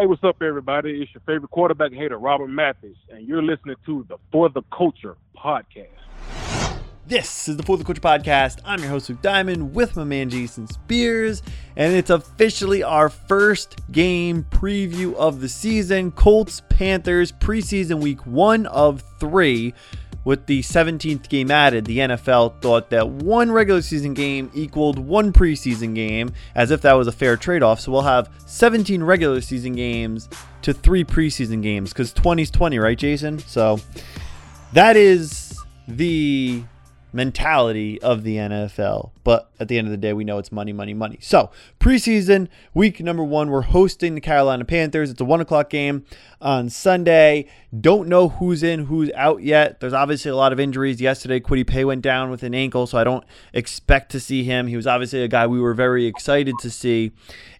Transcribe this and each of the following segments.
Hey, what's up, everybody? It's your favorite quarterback hater, Robert Mathis, and you're listening to the For the Culture Podcast. This is the For the Culture Podcast. I'm your host, Luke Diamond, with my man, Jason Spears, and it's officially our first game preview of the season. Colts-Panthers preseason week 1 of 3. With the 17th game added, the NFL thought that one regular season game equaled one preseason game, as if that was a fair trade-off. So we'll have 17 regular season games to 3 preseason games, because 20 is 20, right, Jason? So that is the mentality of the NFL. But at the end of the day, we know it's money, money, money. So preseason week number 1, we're hosting the Carolina Panthers. It's a 1:00 game on Sunday. Don't know who's in, who's out yet. There's obviously a lot of injuries. Yesterday, Kwity Paye went down with an ankle, so I don't expect to see him. He was obviously a guy we were very excited to see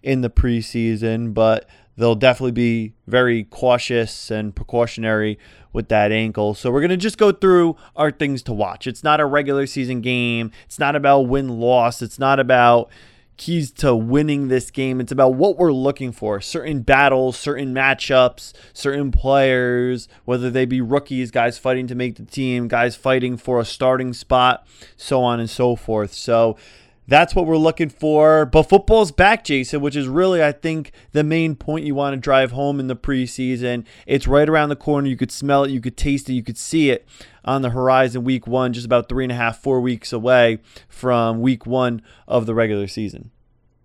in the preseason, but they'll definitely be very cautious and precautionary with that ankle. So we're going to just go through our things to watch. It's not a regular season game. It's not about win-loss. It's not about keys to winning this game. It's about what we're looking for. Certain battles, certain matchups, certain players, whether they be rookies, guys fighting to make the team, guys fighting for a starting spot, so on and so forth. So that's what we're looking for. But football's back, Jason, which is really, I think, the main point you want to drive home in the preseason. It's right around the corner. You could smell it. You could taste it. You could see it on the horizon week 1, just about 3.5, 4 weeks away from week 1 of the regular season.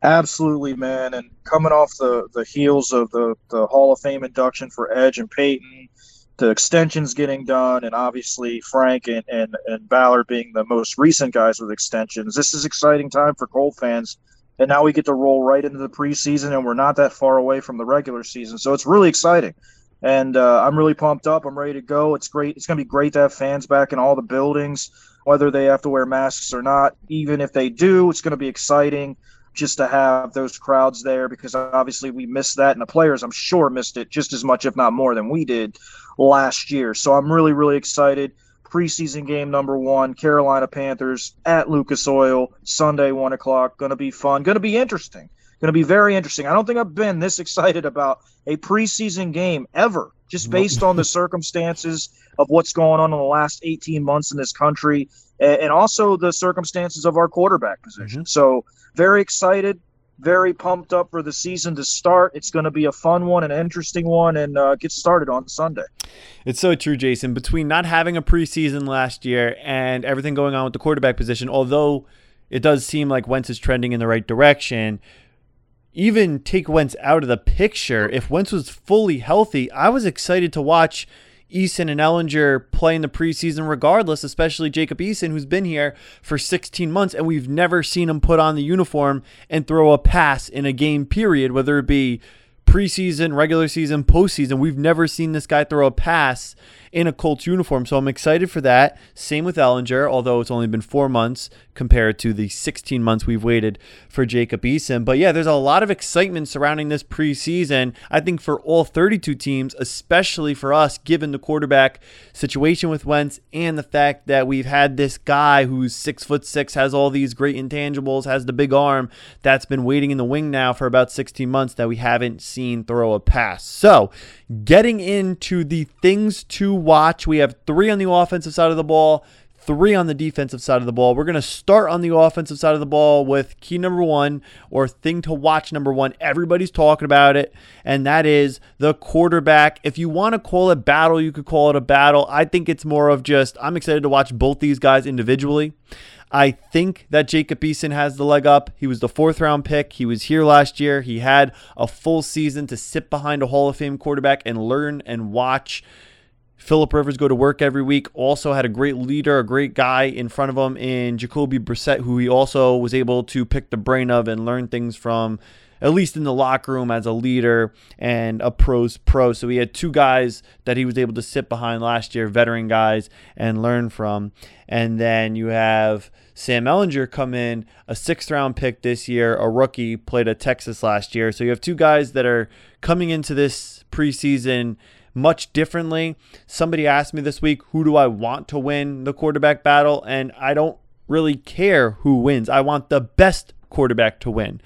Absolutely, man. And coming off the heels of the Hall of Fame induction for Edge and Peyton, the extensions getting done, and obviously Frank and Ballard being the most recent guys with extensions. This is exciting time for Colt fans, and now we get to roll right into the preseason, and we're not that far away from the regular season. So it's really exciting, and I'm really pumped up. I'm ready to go. It's great. It's going to be great to have fans back in all the buildings, whether they have to wear masks or not. Even if they do, it's going to be exciting just to have those crowds there, because obviously we missed that, and the players, I'm sure, missed it just as much, if not more, than we did last year. So I'm really, really excited. Preseason game number 1, Carolina Panthers at Lucas Oil, Sunday, 1:00. Going to be fun. Going to be interesting. Going to be very interesting. I don't think I've been this excited about a preseason game ever, just based on the circumstances of what's going on in the last 18 months in this country, and also the circumstances of our quarterback position. Mm-hmm. So very excited, very pumped up for the season to start. It's going to be a fun one, an interesting one, and get started on Sunday. It's so true, Jason. Between not having a preseason last year and everything going on with the quarterback position, although it does seem like Wentz is trending in the right direction, even take Wentz out of the picture, if Wentz was fully healthy, I was excited to watch Eason and Ehlinger play in the preseason regardless, especially Jacob Eason, who's been here for 16 months, and we've never seen him put on the uniform and throw a pass in a game period, whether it be preseason, regular season, postseason. We've never seen this guy throw a pass in a Colts uniform, so I'm excited for that. Same with Ehlinger, although it's only been 4 months compared to the 16 months we've waited for Jacob Eason. But yeah, there's a lot of excitement surrounding this preseason, I think, for all 32 teams, especially for us, given the quarterback situation with Wentz and the fact that we've had this guy who's 6'6", has all these great intangibles, has the big arm, that's been waiting in the wing now for about 16 months that we haven't seen throw a pass. So getting into the things to watch, we have 3 on the offensive side of the ball, 3 on the defensive side of the ball. We're going to start on the offensive side of the ball with key number 1, or thing to watch number 1. Everybody's talking about it, and that is the quarterback. If you want to call it battle, you could call it a battle. I think it's more of just, I'm excited to watch both these guys individually. I think that Jacob Eason has the leg up. He was the 4th-round pick. He was here last year. He had a full season to sit behind a Hall of Fame quarterback and learn and watch Philip Rivers go to work every week. Also had a great leader, a great guy in front of him in Jacoby Brissett, who he also was able to pick the brain of and learn things from, at least in the locker room as a leader and a pro's pro. So he had 2 guys that he was able to sit behind last year, veteran guys, and learn from. And then you have Sam Ehlinger come in, a 6th-round pick this year, a rookie, played at Texas last year. So you have 2 guys that are coming into this preseason much differently. Somebody asked me this week, who do I want to win the quarterback battle? And I don't really care who wins. I want the best quarterback to win.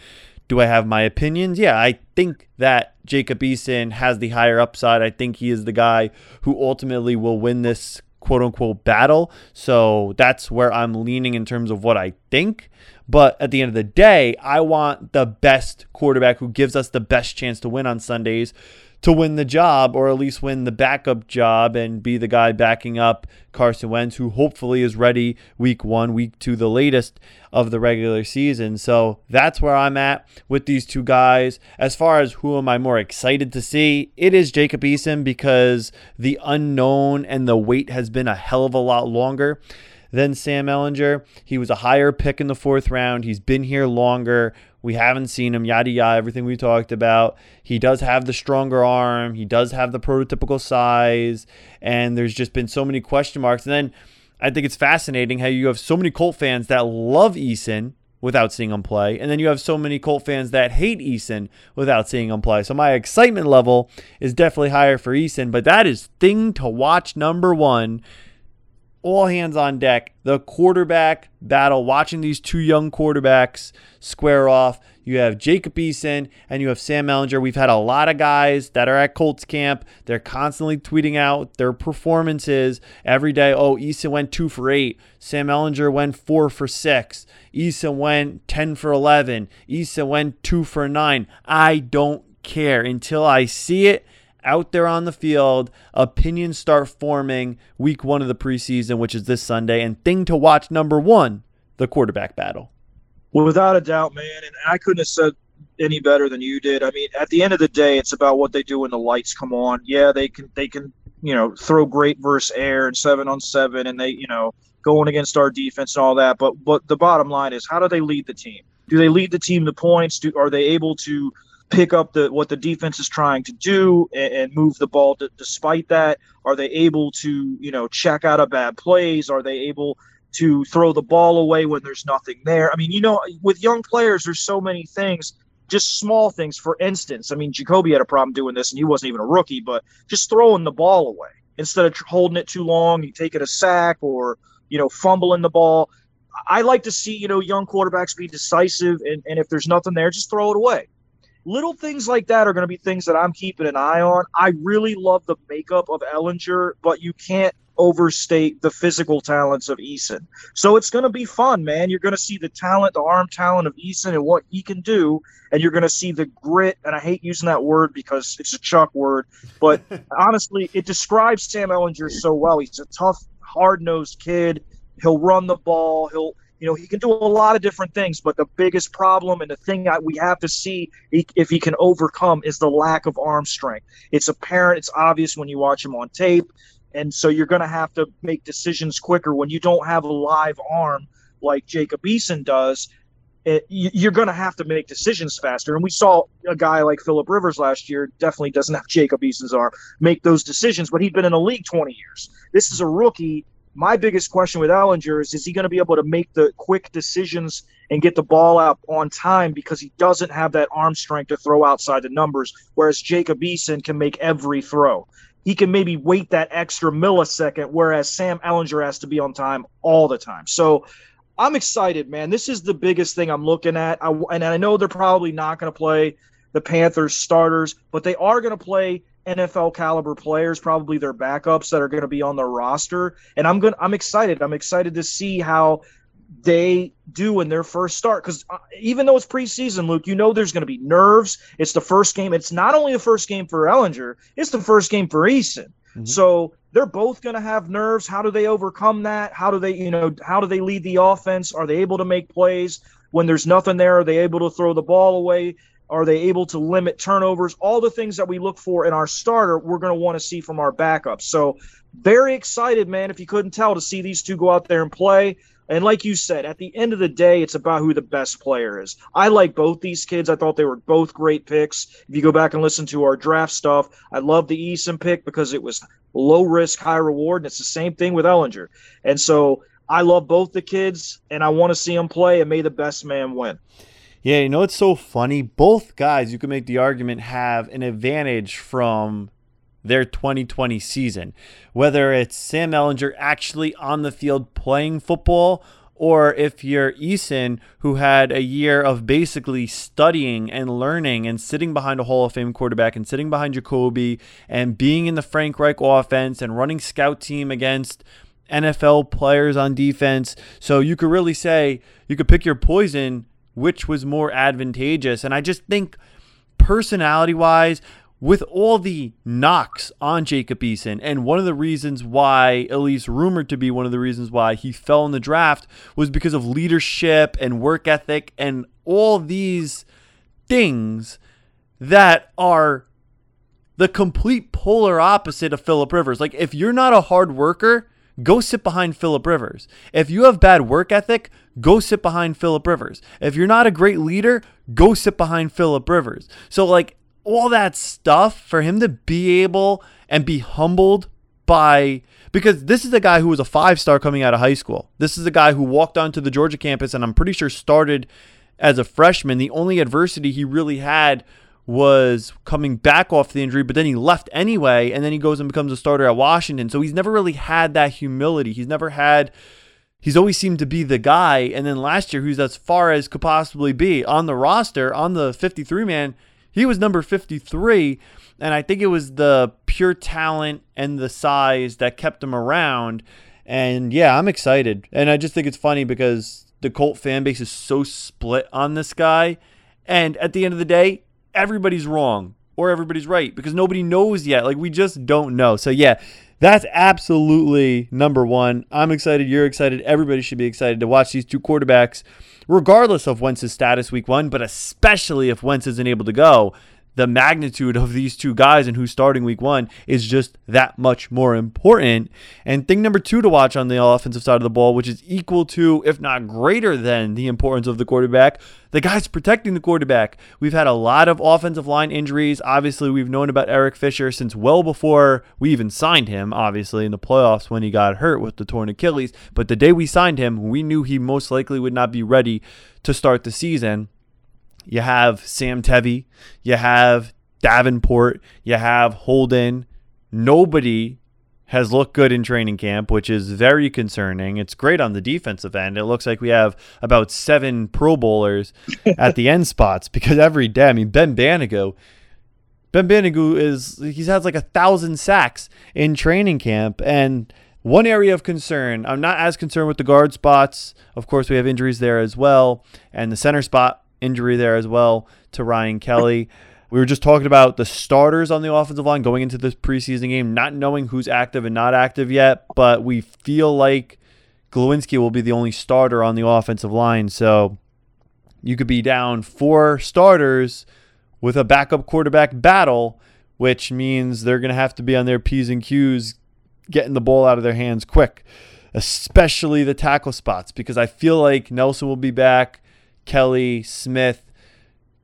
Do I have my opinions? Yeah, I think that Jacob Eason has the higher upside. I think he is the guy who ultimately will win this quote-unquote battle. So that's where I'm leaning in terms of what I think. But at the end of the day, I want the best quarterback who gives us the best chance to win on Sundays to win the job, or at least win the backup job and be the guy backing up Carson Wentz, who hopefully is ready week one, week two, the latest of the regular season. So that's where I'm at with these two guys. As far as who am I more excited to see, it is Jacob Eason, because the unknown and the wait has been a hell of a lot longer than Sam Ehlinger. He was a higher pick in the 4th round. He's been here longer. We haven't seen him, yada, yada, everything we talked about. He does have the stronger arm. He does have the prototypical size. And there's just been so many question marks. And then I think it's fascinating how you have so many Colt fans that love Eason without seeing him play. And then you have so many Colt fans that hate Eason without seeing him play. So my excitement level is definitely higher for Eason. But that is thing to watch number one. All hands on deck, the quarterback battle, watching these two young quarterbacks square off. You have Jacob Eason and you have Sam Ehlinger. We've had a lot of guys that are at Colts camp. They're constantly tweeting out their performances every day. Oh, Eason went 2 for 8. Sam Ehlinger went 4 for 6. Eason went 10 for 11. Eason went 2 for 9. I don't care until I see it out there on the field. Opinions start forming week one of the preseason, which is this Sunday. And thing to watch number one, the quarterback battle. Well, without a doubt, man. And I couldn't have said any better than you did. I mean, at the end of the day, it's about what they do when the lights come on. Yeah, they can, you know, throw great versus air and 7-on-7, and they, you know, going against our defense and all that. But the bottom line is, how do they lead the team? Do they lead the team to points? Are they able to pick up what the defense is trying to do and move the ball despite that? Are they able to, you know, check out of bad plays? Are they able to throw the ball away when there's nothing there? I mean, you know, with young players, there's so many things, just small things. For instance, I mean, Jacoby had a problem doing this, and he wasn't even a rookie, but just throwing the ball away. Instead of holding it too long, you take it a sack or, you know, fumbling the ball. I like to see, you know, young quarterbacks be decisive, and if there's nothing there, just throw it away. Little things like that are going to be things that I'm keeping an eye on. I really love the makeup of Ehlinger, but you can't overstate the physical talents of Eason. So it's going to be fun, man. You're going to see the talent, the arm talent of Eason and what he can do, and you're going to see the grit. And I hate using that word because it's a Chuck word, but honestly, it describes Sam Ehlinger so well. He's a tough, hard-nosed kid. He'll run the ball. You know, he can do a lot of different things, but the biggest problem and the thing that we have to see if he can overcome is the lack of arm strength. It's apparent. It's obvious when you watch him on tape. And so you're going to have to make decisions quicker when you don't have a live arm like Jacob Eason does. You're going to have to make decisions faster. And we saw a guy like Philip Rivers last year, definitely doesn't have Jacob Eason's arm, make those decisions, but he'd been in the league 20 years. This is a rookie. My biggest question with Ehlinger is he going to be able to make the quick decisions and get the ball out on time, because he doesn't have that arm strength to throw outside the numbers, whereas Jacob Eason can make every throw. He can maybe wait that extra millisecond, whereas Sam Ehlinger has to be on time all the time. So I'm excited, man. This is the biggest thing I'm looking at. And I know they're probably not going to play the Panthers starters, but they are going to play NFL caliber players, probably their backups that are going to be on their roster. And I'm excited. I'm excited to see how they do in their first start, because even though it's preseason, Luke, you know there's going to be nerves. It's the first game. It's not only the first game for Ehlinger, it's the first game for Eason. Mm-hmm. So they're both going to have nerves. How do they overcome that? How do they lead the offense? Are they able to make plays when there's nothing there? Are they able to throw the ball away? Are they able to limit turnovers? All the things that we look for in our starter, we're going to want to see from our backups. So very excited, man, if you couldn't tell, to see these two go out there and play. And like you said, at the end of the day, it's about who the best player is. I like both these kids. I thought they were both great picks. If you go back and listen to our draft stuff, I love the Eason pick because it was low risk, high reward, and it's the same thing with Ehlinger. And so I love both the kids, and I want to see them play, and may the best man win. Yeah, you know, it's so funny. Both guys, you can make the argument, have an advantage from their 2020 season. Whether it's Sam Ehlinger actually on the field playing football, or if you're Eason, who had a year of basically studying and learning and sitting behind a Hall of Fame quarterback and sitting behind Jacoby and being in the Frank Reich offense and running scout team against NFL players on defense. So you could really say, you could pick your poison, which was more advantageous. And I just think personality-wise, with all the knocks on Jacob Eason, and one of the reasons why, at least rumored to be one of the reasons why he fell in the draft, was because of leadership and work ethic and all these things that are the complete polar opposite of Philip Rivers. Like, if you're not a hard worker, go sit behind Philip Rivers. If you have bad work ethic, go sit behind Philip Rivers. If you're not a great leader, go sit behind Philip Rivers. So, like, all that stuff for him to be able and be humbled by, because this is a guy who was a five-star coming out of high school. This is a guy who walked onto the Georgia campus and I'm pretty sure started as a freshman. The only adversity he really had was coming back off the injury, but then he left anyway, and then he goes and becomes a starter at Washington. So he's never really had that humility. He's always seemed to be the guy. And then last year, who's as far as could possibly be on the roster, on the 53-man, he was number 53. And I think it was the pure talent and the size that kept him around. And yeah, I'm excited. And I just think it's funny because the Colt fan base is so split on this guy. And at the end of the day, everybody's wrong or everybody's right because nobody knows yet. Like, we just don't know. So yeah, that's absolutely number one. I'm excited. You're excited. Everybody should be excited to watch these two quarterbacks, regardless of Wentz's status week one, but especially if Wentz isn't able to go. The magnitude of these two guys and who's starting week one is just that much more important. And thing number two to watch on the offensive side of the ball, which is equal to, if not greater than, the importance of the quarterback, the guys protecting the quarterback. We've had a lot of offensive line injuries. Obviously, we've known about Eric Fisher since well before we even signed him, obviously, in the playoffs when he got hurt with the torn Achilles. But the day we signed him, we knew he most likely would not be ready to start the season. You have Sam Tevi, you have Davenport, you have Holden. Nobody has looked good in training camp, which is very concerning. It's great on the defensive end. It looks like we have about 7 Pro Bowlers at the end spots because every day, I mean, Ben Banogie he's had like 1,000 sacks in training camp. And one area of concern, I'm not as concerned with the guard spots. Of course, we have injuries there as well. And the center spot, injury there as well to Ryan Kelly. We were just talking about the starters on the offensive line going into this preseason game, not knowing who's active and not active yet, but we feel like Glowinski will be the only starter on the offensive line. So you could be down 4 starters with a backup quarterback battle, which means they're going to have to be on their P's and Q's, getting the ball out of their hands quick, especially the tackle spots, because I feel like Nelson will be back, Kelly, Smith,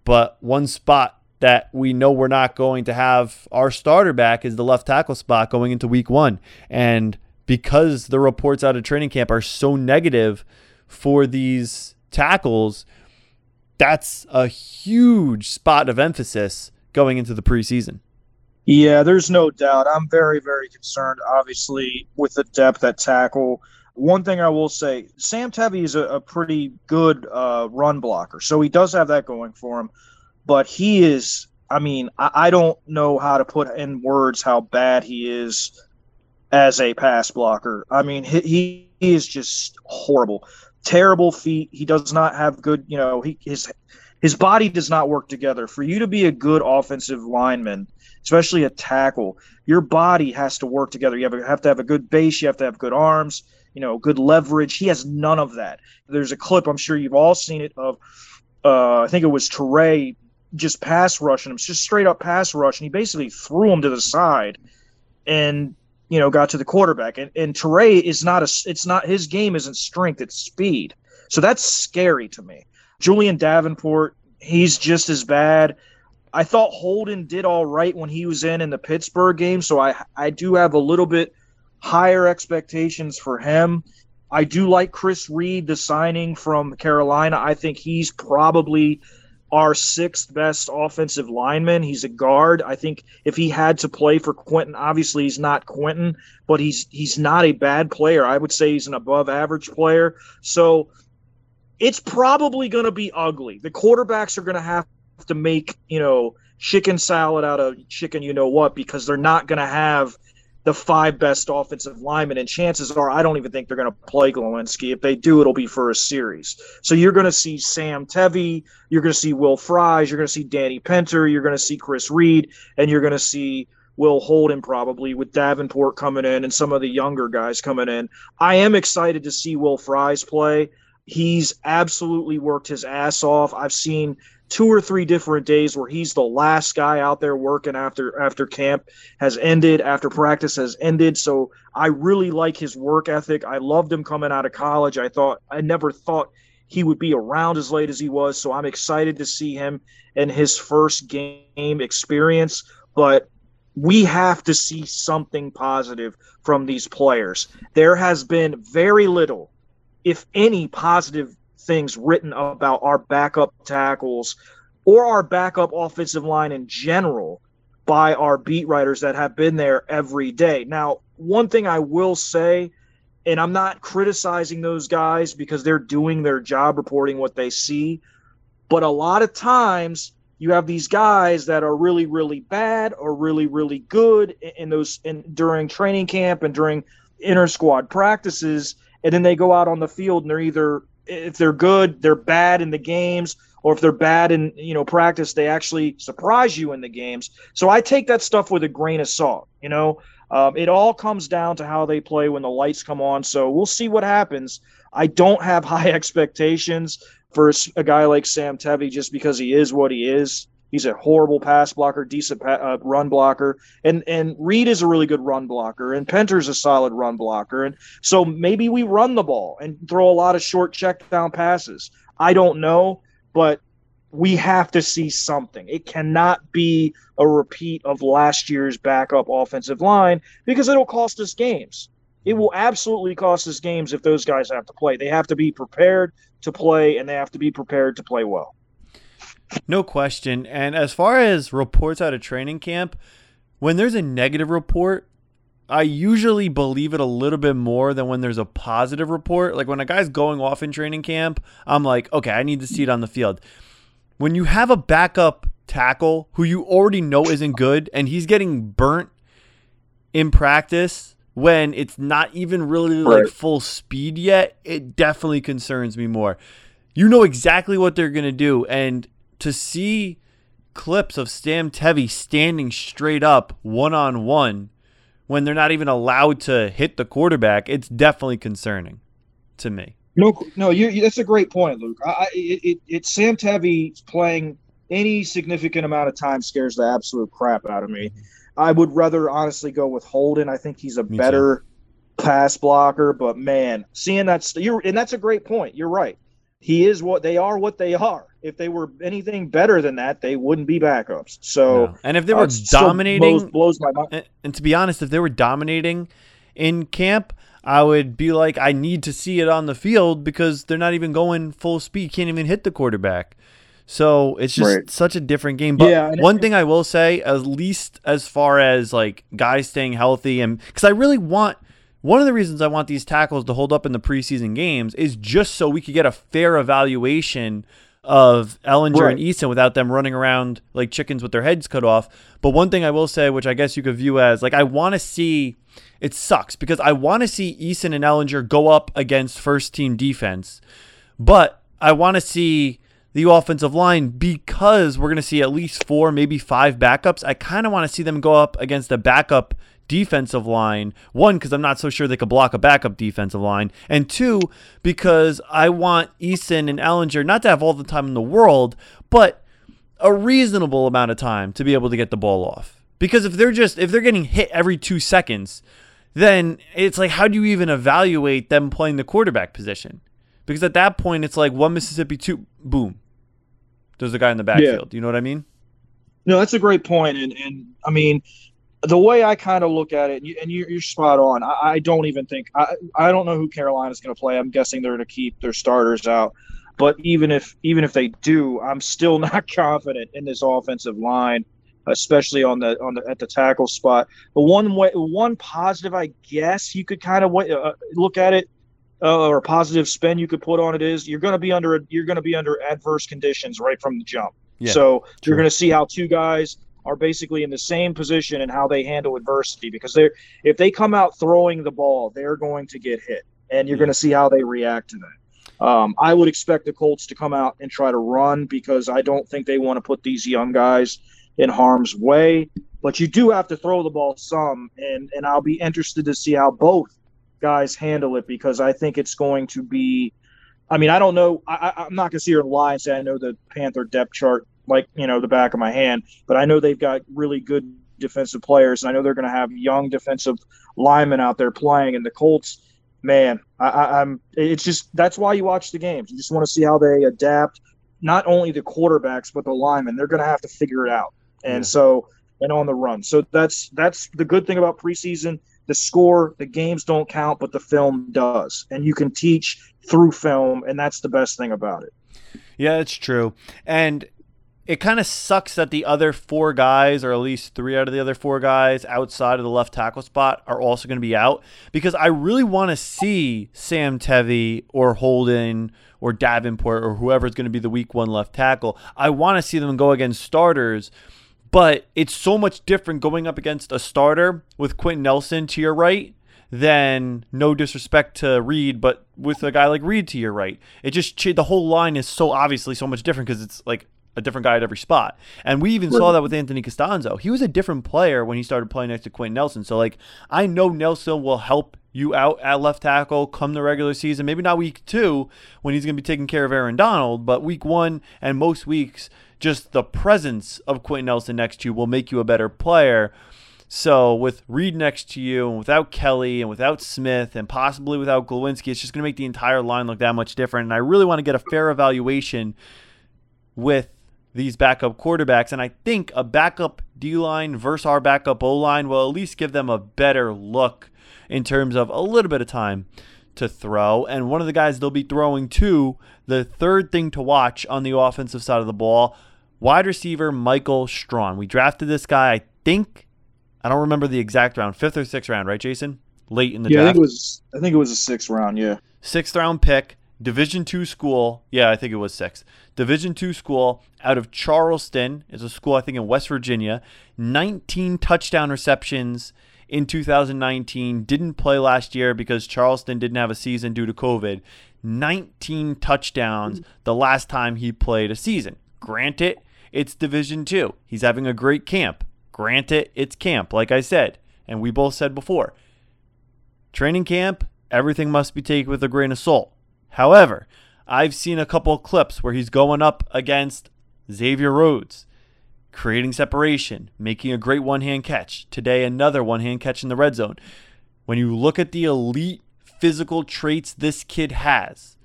but one spot that we know we're not going to have our starter back is the left tackle spot going into week one. And because the reports out of training camp are so negative for these tackles, that's a huge spot of emphasis going into the preseason. Yeah, there's no doubt. I'm very, very concerned, obviously, with the depth at tackle. One thing I will say, Sam Tevi is a pretty good run blocker, so he does have that going for him. But he is, I mean, I don't know how to put in words how bad he is as a pass blocker. I mean, he is just horrible. Terrible feet. He does not have good, you know, his body does not work together. For you to be a good offensive lineman, especially a tackle, your body has to work together. You have to have a good base. You have to have good arms. You know, good leverage. He has none of that. There's a clip, I'm sure you've all seen it, of I think it was Turay just pass rushing him, just straight up pass rush, and he basically threw him to the side, and you know, got to the quarterback. And Turay is not his game isn't strength, it's speed. So that's scary to me. Julian Davenport, he's just as bad. I thought Holden did all right when he was in the Pittsburgh game, so I do have a little bit higher expectations for him. I do like Chris Reed, the signing from Carolina. I think he's probably our sixth best offensive lineman. He's a guard. I think if he had to play for Quentin, obviously he's not Quentin, but he's not a bad player. I would say he's an above average player. So it's probably going to be ugly. The quarterbacks are going to have to make, you know, chicken salad out of chicken, you know what, because they're not going to have the five best offensive linemen, and chances are I don't even think they're going to play Glowinski. If they do, it'll be for a series. So you're going to see Sam Tevi, you're going to see Will Fries, you're going to see Danny Pinter, you're going to see Chris Reed, and you're going to see Will Holden probably, with Davenport coming in and some of the younger guys coming in. I am excited to see Will Fries play. He's absolutely worked his ass off. I've seen two or three different days where he's the last guy out there working after camp has ended, after practice has ended. So I really like his work ethic. I loved him coming out of college. I never thought he would be around as late as he was. So I'm excited to see him in his first game experience. But we have to see something positive from these players. There has been very little, if any, positive things written about our backup tackles or our backup offensive line in general by our beat writers that have been there every day. Now, one thing I will say, and I'm not criticizing those guys because they're doing their job reporting what they see, but a lot of times you have these guys that are really, really bad or really, really good during training camp and during inter-squad practices, and then they go out on the field and they're either – if they're good, they're bad in the games, or if they're bad in, you know, practice, they actually surprise you in the games. So I take that stuff with a grain of salt, you know. It all comes down to how they play when the lights come on. So we'll see what happens. I don't have high expectations for a guy like Sam Tevi just because he is what he is. He's a horrible pass blocker, decent run blocker. And Reed is a really good run blocker, and Penter's a solid run blocker. And so maybe we run the ball and throw a lot of short check down passes. I don't know, but we have to see something. It cannot be a repeat of last year's backup offensive line because it'll cost us games. It will absolutely cost us games if those guys have to play. They have to be prepared to play, and they have to be prepared to play well. No question. And as far as reports out of training camp, when there's a negative report, I usually believe it a little bit more than when there's a positive report. Like when a guy's going off in training camp, I'm like, okay, I need to see it on the field. When you have a backup tackle who you already know isn't good and he's getting burnt in practice when it's not even really like full speed yet, it definitely concerns me more. You know exactly what they're going to do, and to see clips of Sam Tevi standing straight up one-on-one when they're not even allowed to hit the quarterback, it's definitely concerning to me. No, that's a great point, Luke. Sam Tevi playing any significant amount of time scares the absolute crap out of me. I would rather honestly go with Holden. I think he's a better pass blocker, but man, seeing that and that's a great point. You're right. He is what they are. If they were anything better than that, they wouldn't be backups. So, no. And if they were dominating, blows my mind. And to be honest, if they were dominating in camp, I would be like, I need to see it on the field because they're not even going full speed, can't even hit the quarterback. So it's just such a different game. But one thing I will say, at least as far as like guys staying healthy, and because I really want. One of the reasons I want these tackles to hold up in the preseason games is just so we could get a fair evaluation of Ehlinger and Eason without them running around like chickens with their heads cut off. But one thing I will say, which I guess you could view as, like, I want to see – it sucks because I want to see Eason and Ehlinger go up against first-team defense, but I want to see the offensive line because we're going to see at least four, maybe five backups. I kind of want to see them go up against a backup defensive line, one, because I'm not so sure they could block a backup defensive line, and two, because I want Eason and Ehlinger not to have all the time in the world, but a reasonable amount of time to be able to get the ball off. Because if they're getting hit every 2 seconds, then it's like, how do you even evaluate them playing the quarterback position? Because at that point, it's like one Mississippi, two, boom, there's a guy in the backfield. You know what I mean? No, that's a great point. And I mean, the way I kind of look at it, and you're spot on, I don't even think – I don't know who Carolina's going to play. I'm guessing they're going to keep their starters out. But even if they do, I'm still not confident in this offensive line, especially at the tackle spot. But one positive, I guess you could kind of look at it, or a positive spin you could put on it is you're going to be under adverse conditions right from the jump. Yeah, so you're going to see how two guys are basically in the same position and how they handle adversity, because if they come out throwing the ball, they're going to get hit, and you're going to see how they react to that. I would expect the Colts to come out and try to run, because I don't think they want to put these young guys in harm's way. But you do have to throw the ball some, and I'll be interested to see how both guys handle it, because I think it's going to be – I mean, I don't know. I'm not going to sit here and lie and say I know the Panther depth chart like, you know, the back of my hand, but I know they've got really good defensive players, and I know they're going to have young defensive linemen out there playing. And the Colts, man, it's just, that's why you watch the games. You just want to see how they adapt, not only the quarterbacks, but the linemen. They're going to have to figure it out. And so, and on the run. So that's the good thing about preseason. The score, the games don't count, but the film does. And you can teach through film, and that's the best thing about it. Yeah, it's true. And it kind of sucks that the other four guys, or at least three out of the other four guys outside of the left tackle spot, are also going to be out, because I really want to see Sam Tevi or Holden or Davenport or whoever's going to be the week one left tackle. I want to see them go against starters, but it's so much different going up against a starter with Quentin Nelson to your right than, no disrespect to Reed, but with a guy like Reed to your right. It just, the whole line is so obviously so much different, because it's like a different guy at every spot. And we even saw that with Anthony Costanzo. He was a different player when he started playing next to Quentin Nelson. So, like, I know Nelson will help you out at left tackle come the regular season. Maybe not week 2 when he's going to be taking care of Aaron Donald, but week 1 and most weeks, just the presence of Quentin Nelson next to you will make you a better player. So with Reed next to you, and without Kelly, and without Smith, and possibly without Glowinski, it's just going to make the entire line look that much different. And I really want to get a fair evaluation with these backup quarterbacks, and I think a backup D-line versus our backup O-line will at least give them a better look in terms of a little bit of time to throw. And one of the guys they'll be throwing to, the third thing to watch on the offensive side of the ball, wide receiver Michael Strachan. We drafted this guy, I think, I don't remember the exact round, 5th or 6th round, right, Jason? Late in the draft. I think it was a 6th round, yeah. 6th round pick. Division II school, yeah, I think it was 6th. Division II school out of Charleston. It's a school, I think, in West Virginia. 19 touchdown receptions in 2019. Didn't play last year because Charleston didn't have a season due to COVID. 19 touchdowns the last time he played a season. Granted, it's Division II. He's having a great camp. Granted, it's camp, like I said, and we both said before. Training camp, everything must be taken with a grain of salt. However, I've seen a couple of clips where he's going up against Xavier Rhodes, creating separation, making a great one-hand catch. Today, another one-hand catch in the red zone. When you look at the elite physical traits this kid has,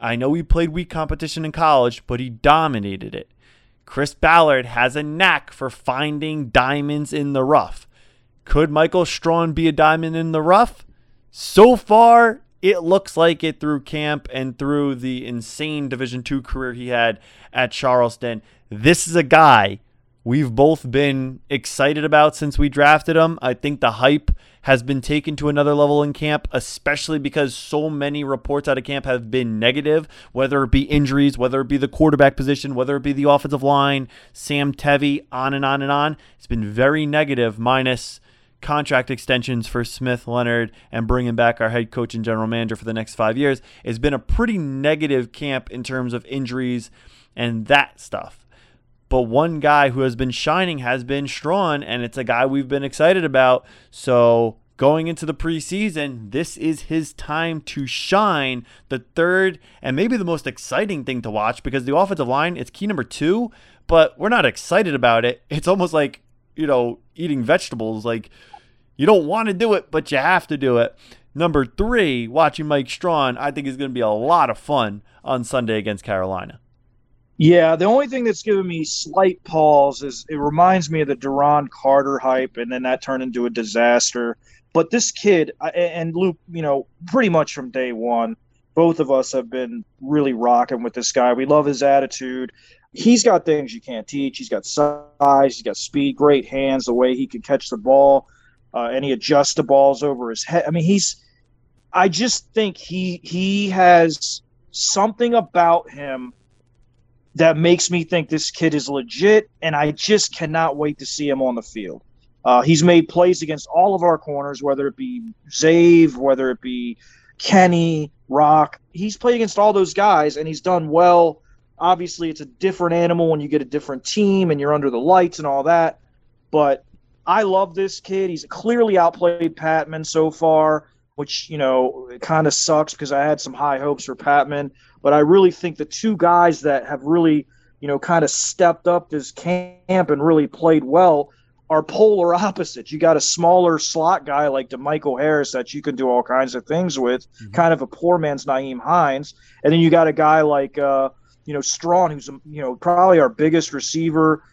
I know he played weak competition in college, but he dominated it. Chris Ballard has a knack for finding diamonds in the rough. Could Michael Strachan be a diamond in the rough? So far, it looks like it through camp and through the insane Division II career he had at Charleston. This is a guy we've both been excited about since we drafted him. I think the hype has been taken to another level in camp, especially because so many reports out of camp have been negative, whether it be injuries, whether it be the quarterback position, whether it be the offensive line, Sam Tevi, on and on and on. It's been very negative, minus contract extensions for Smith, Leonard, and bringing back our head coach and general manager for the next 5 years. It's been a pretty negative camp in terms of injuries and that stuff. But one guy who has been shining has been Strachan, and it's a guy we've been excited about. So going into the preseason, this is his time to shine. The third and maybe the most exciting thing to watch, because the offensive line, it's key number 2, but we're not excited about it. It's almost like, you know, eating vegetables. Like, you don't want to do it, but you have to do it. Number 3, watching Mike Strachan, I think is going to be a lot of fun on Sunday against Carolina. Yeah, the only thing that's given me slight pause is it reminds me of the Daron Carter hype, and then that turned into a disaster. But this kid, and Luke, you know, pretty much from day one, both of us have been really rocking with this guy. We love his attitude. He's got things you can't teach. He's got size, he's got speed, great hands, the way he can catch the ball, and he adjusts the balls over his head. I mean, I just think he has something about him that makes me think this kid is legit, and I just cannot wait to see him on the field. He's made plays against all of our corners, whether it be Zave, whether it be Kenny, Rock. He's played against all those guys, and he's done well. Obviously, it's a different animal when you get a different team and you're under the lights and all that. But I love this kid. He's clearly outplayed Patmon so far, which, you know, it kind of sucks because I had some high hopes for Patmon. But I really think the two guys that have really, you know, kind of stepped up this camp and really played well are polar opposites. You got a smaller slot guy like DeMichael Harris that you can do all kinds of things with, kind of a poor man's Nyheim Hines. And then you got a guy like, you know, Strachan, who's, you know, probably our biggest receiver,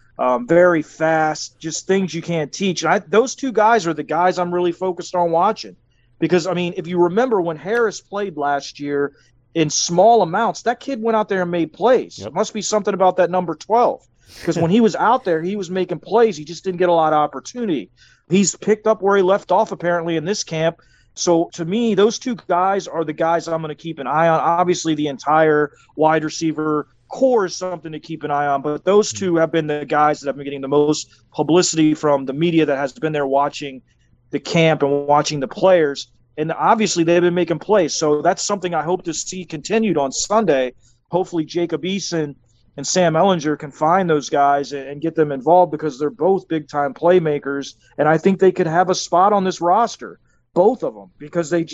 very fast, just things you can't teach. And those two guys are the guys I'm really focused on watching. Because, I mean, if you remember when Harris played last year in small amounts, that kid went out there and made plays. Yep. It must be something about that number 12. Because when he was out there, he was making plays. He just didn't get a lot of opportunity. He's picked up where he left off, apparently, in this camp. So, to me, those two guys are the guys I'm going to keep an eye on. Obviously, the entire wide receiver core is something to keep an eye on. But those two have been the guys that have been getting the most publicity from the media that has been there watching the camp and watching the players. And obviously, they've been making plays. So, that's something I hope to see continued on Sunday. Hopefully, Jacob Eason and Sam Ehlinger can find those guys and get them involved because they're both big-time playmakers, and I think they could have a spot on this roster, both of them, because they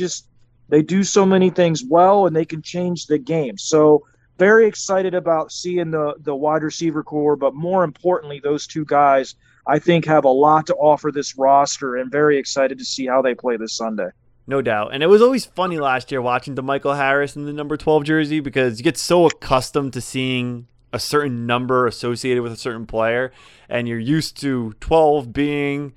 do so many things well and they can change the game. So very excited about seeing the wide receiver core, but more importantly, those two guys I think have a lot to offer this roster and very excited to see how they play this Sunday. No doubt. And it was always funny last year watching DeMichael Harris in the number 12 jersey because you get so accustomed to seeing a certain number associated with a certain player, and you're used to 12 being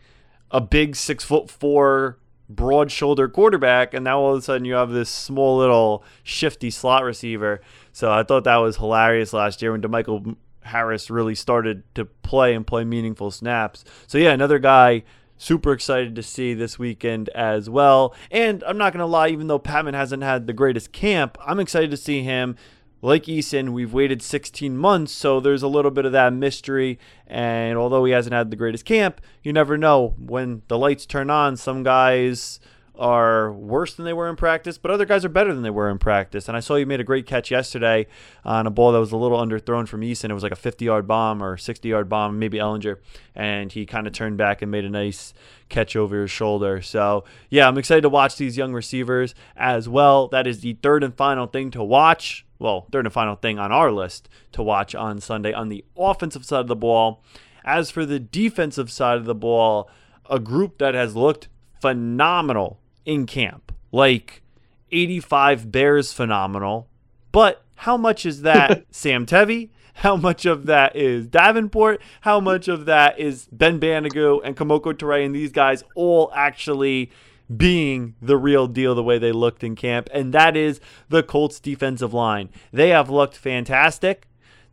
a big 6'4" broad shoulder quarterback, and now all of a sudden you have this small little shifty slot receiver. So I thought that was hilarious last year when DeMichael Harris really started to play and play meaningful snaps. So yeah, another guy super excited to see this weekend as well. And I'm not going to lie, even though Patmon hasn't had the greatest camp, I'm excited to see him. Like Eason, we've waited 16 months, so there's a little bit of that mystery. And although he hasn't had the greatest camp, you never know. When the lights turn on, some guys are worse than they were in practice, but other guys are better than they were in practice. And I saw you made a great catch yesterday on a ball that was a little underthrown from Eason. It was like a 50-yard bomb or 60-yard bomb, maybe Ehlinger. And he kind of turned back and made a nice catch over his shoulder. So, yeah, I'm excited to watch these young receivers as well. That is the third and final thing to watch. Well, third and final thing on our list to watch on Sunday on the offensive side of the ball. As for the defensive side of the ball, a group that has looked phenomenal in camp, like 85 Bears phenomenal. But how much is that Sam Tevi? How much of that is Davenport? How much of that is Ben Banogie and Kemoko Turay and these guys all actually being the real deal the way they looked in camp? And that is the Colts defensive line. They have looked fantastic.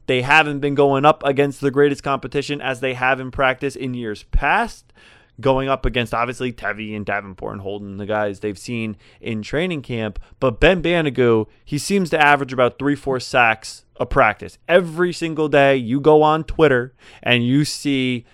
They haven't been going up against the greatest competition as they have in practice in years past, going up against obviously Tevi and Davenport and Holden, the guys they've seen in training camp. But Ben Banogie, he seems to average about 3-4 sacks a practice. Every single day you go on Twitter and you see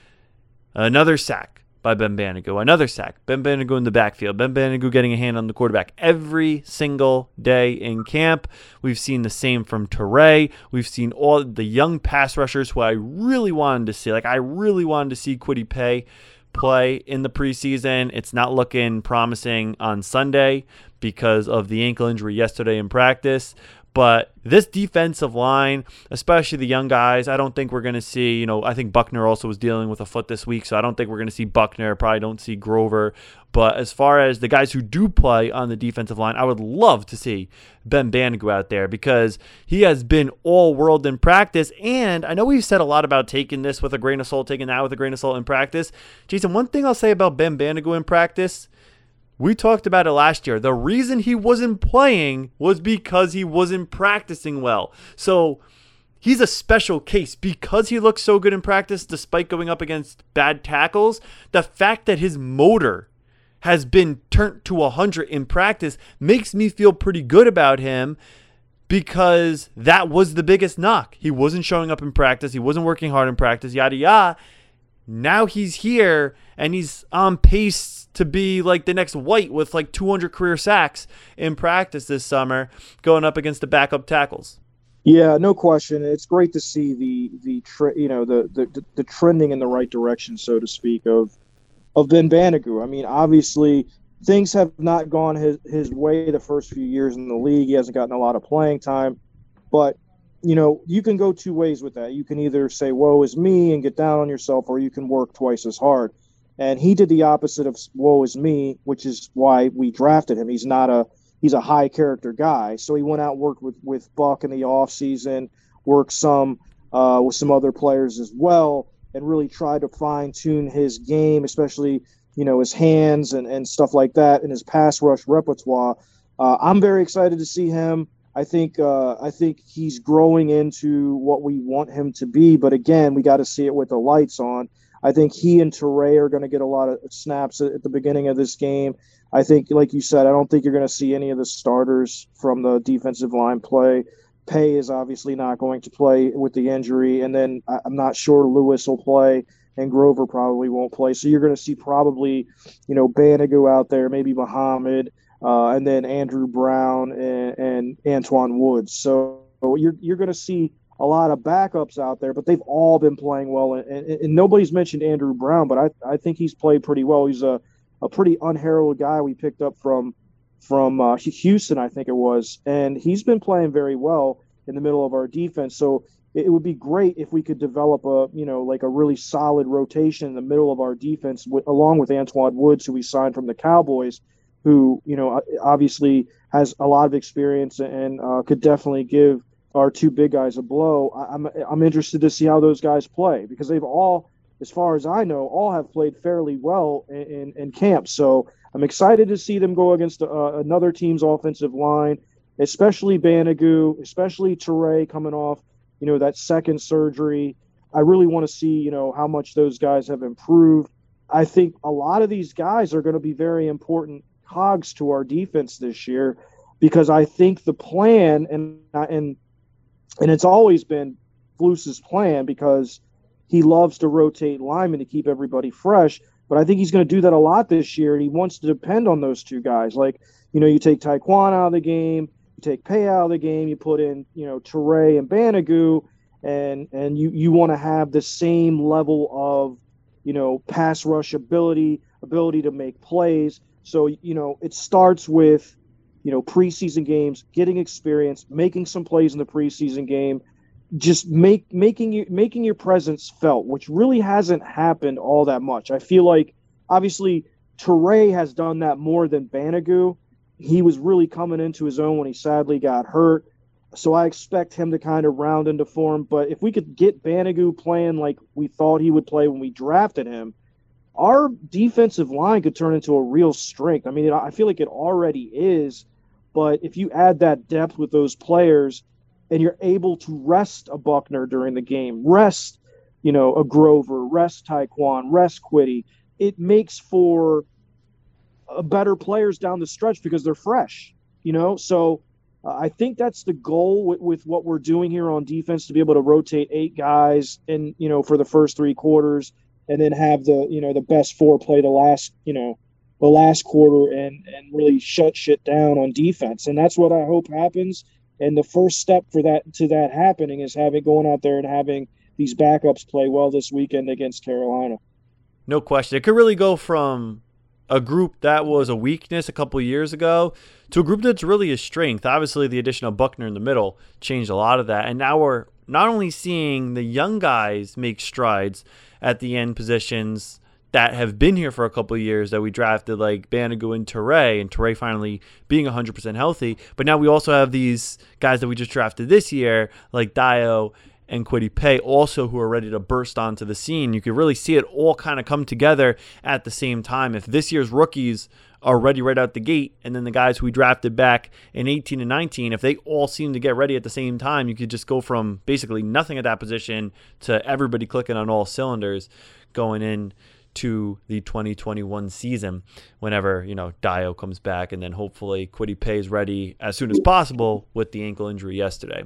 another sack by Ben Banogie, another sack, Ben Banogie in the backfield, Ben Banogie getting a hand on the quarterback every single day in camp. We've seen the same from Turay. We've seen all the young pass rushers who I really wanted to see. Like, I really wanted to see Kwity Paye play in the preseason. It's not looking promising on Sunday because of the ankle injury yesterday in practice. But this defensive line, especially the young guys, I don't think we're going to see, you know, I think Buckner also was dealing with a foot this week, so I don't think we're going to see Buckner, probably don't see Grover. But as far as the guys who do play on the defensive line, I would love to see Ben Banogie out there because he has been all world in practice. And I know we've said a lot about taking this with a grain of salt, taking that with a grain of salt in practice. Jason, one thing I'll say about Ben Banogie in practice, We talked about it last year. The reason he wasn't playing was because he wasn't practicing well. So he's a special case because he looks so good in practice despite going up against bad tackles. The fact that his motor has been turned to 100 in practice makes me feel pretty good about him because that was the biggest knock. He wasn't showing up in practice. He wasn't working hard in practice, yada, yada. Now he's here and he's on pace to be like the next White with like 200 career sacks in practice this summer going up against the backup tackles. Yeah, no question. It's great to see the trending in the right direction, so to speak, of Ben Banogie. I mean, obviously things have not gone his way the first few years in the league. He hasn't gotten a lot of playing time, but you know, you can go two ways with that. You can either say, woe is me, and get down on yourself, or you can work twice as hard. And he did the opposite of woe is me, which is why we drafted him. He's a high character guy. So he went out, worked with Buck in the offseason, worked some with some other players as well, and really tried to fine tune his game, especially, you know, his hands and stuff like that, and his pass rush repertoire. I'm very excited to see him. I think he's growing into what we want him to be. But again, we got to see it with the lights on. I think he and Turay are going to get a lot of snaps at the beginning of this game. I think, like you said, I don't think you're going to see any of the starters from the defensive line play. Paye is obviously not going to play with the injury. And then I'm not sure Lewis will play and Grover probably won't play. So you're going to see probably, you know, Banogie out there, maybe Muhammad. And then Andrew Brown and Antoine Woods. So you're going to see a lot of backups out there, but they've all been playing well. And nobody's mentioned Andrew Brown, but I think he's played pretty well. He's a pretty unheralded guy we picked up from Houston, I think it was. And he's been playing very well in the middle of our defense. So it would be great if we could develop a really solid rotation in the middle of our defense along with Antoine Woods, who we signed from the Cowboys, who, you know, obviously has a lot of experience and could definitely give our two big guys a blow. I'm interested to see how those guys play because they've all, as far as I know, all have played fairly well in camp. So I'm excited to see them go against another team's offensive line, especially Banogie, especially Turay coming off, you know, that second surgery. I really want to see, you know, how much those guys have improved. I think a lot of these guys are going to be very important cogs to our defense this year, because I think the plan and it's always been Flus's plan because he loves to rotate linemen to keep everybody fresh. But I think he's going to do that a lot this year, and he wants to depend on those two guys. Like, you know, you take Taekwon out of the game, you take Paye out of the game, you put in, you know, Turay and Banogie, and you want to have the same level of, you know, pass rush ability to make plays. So, you know, it starts with, you know, preseason games, getting experience, making some plays in the preseason game, just making your presence felt, which really hasn't happened all that much. I feel like, obviously, Turay has done that more than Banogie. He was really coming into his own when he sadly got hurt. So I expect him to kind of round into form. But if we could get Banogie playing like we thought he would play when we drafted him, our defensive line could turn into a real strength. I mean, I feel like it already is, but if you add that depth with those players and you're able to rest a Buckner during the game, rest, you know, a Grover, rest Taekwon, rest Kwity, it makes for better players down the stretch because they're fresh, you know? So I think that's the goal with what we're doing here on defense, to be able to rotate 8 guys in, you know, for the first 3 quarters, and then have the, you know, the best 4 play the last quarter and really shut shit down on defense. And that's what I hope happens. And the first step for that to that happening is going out there and having these backups play well this weekend against Carolina. No question. It could really go from a group that was a weakness a couple years ago to a group that's really a strength. Obviously, the addition of Buckner in the middle changed a lot of that. And now we're not only seeing the young guys make strides at the end positions that have been here for a couple of years that we drafted, like Banogie and Turay finally being 100% healthy, but now we also have these guys that we just drafted this year, like Dio and Kwity Paye, also who are ready to burst onto the scene. You can really see it all kind of come together at the same time. If this year's rookies are ready right out the gate, and then the guys who we drafted back in 18 and 19, if they all seem to get ready at the same time, you could just go from basically nothing at that position to everybody clicking on all cylinders going in to the 2021 season whenever, you know, Dio comes back, and then hopefully Kwity Paye is ready as soon as possible with the ankle injury yesterday.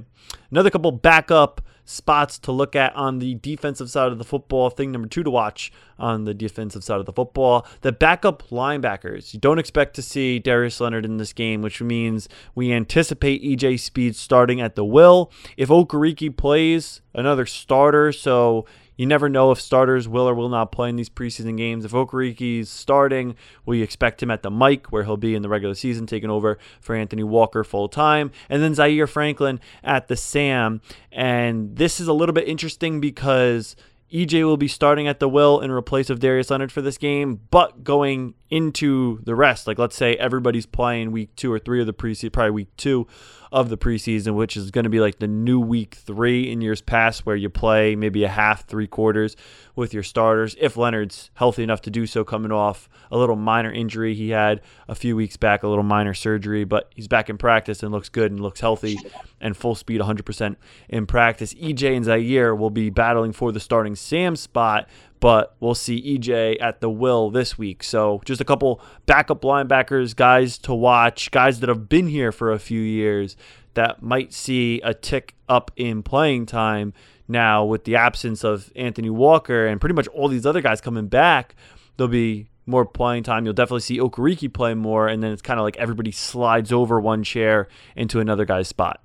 Another couple backup spots to look at on the defensive side of the football. Thing number two to watch on the defensive side of the football, the backup linebackers. You don't expect to see Darius Leonard in this game, which means we anticipate EJ Speed starting at the will. If Okereke plays, another starter, so you never know if starters will or will not play in these preseason games. If Okereke's starting, we expect him at the mic, where he'll be in the regular season, taking over for Anthony Walker full-time. And then Zaire Franklin at the Sam. And this is a little bit interesting because EJ will be starting at the will in replace of Darius Leonard for this game, but going into the rest, like let's say everybody's playing week 2 or 3 of the preseason, probably week 2 of the preseason, which is going to be like the new week 3 in years past, where you play maybe a half, 3/4 with your starters, if Leonard's healthy enough to do so, coming off a little minor injury he had a few weeks back, a little minor surgery, but he's back in practice and looks good and looks healthy and full speed 100% in practice. EJ and Zaire will be battling for the starting Sam spot, but we'll see EJ at the will this week. So just a couple backup linebackers, guys to watch, guys that have been here for a few years that might see a tick up in playing time now with the absence of Anthony Walker and pretty much all these other guys coming back. There'll be more playing time. You'll definitely see Okereke play more, and then it's kind of like everybody slides over one chair into another guy's spot.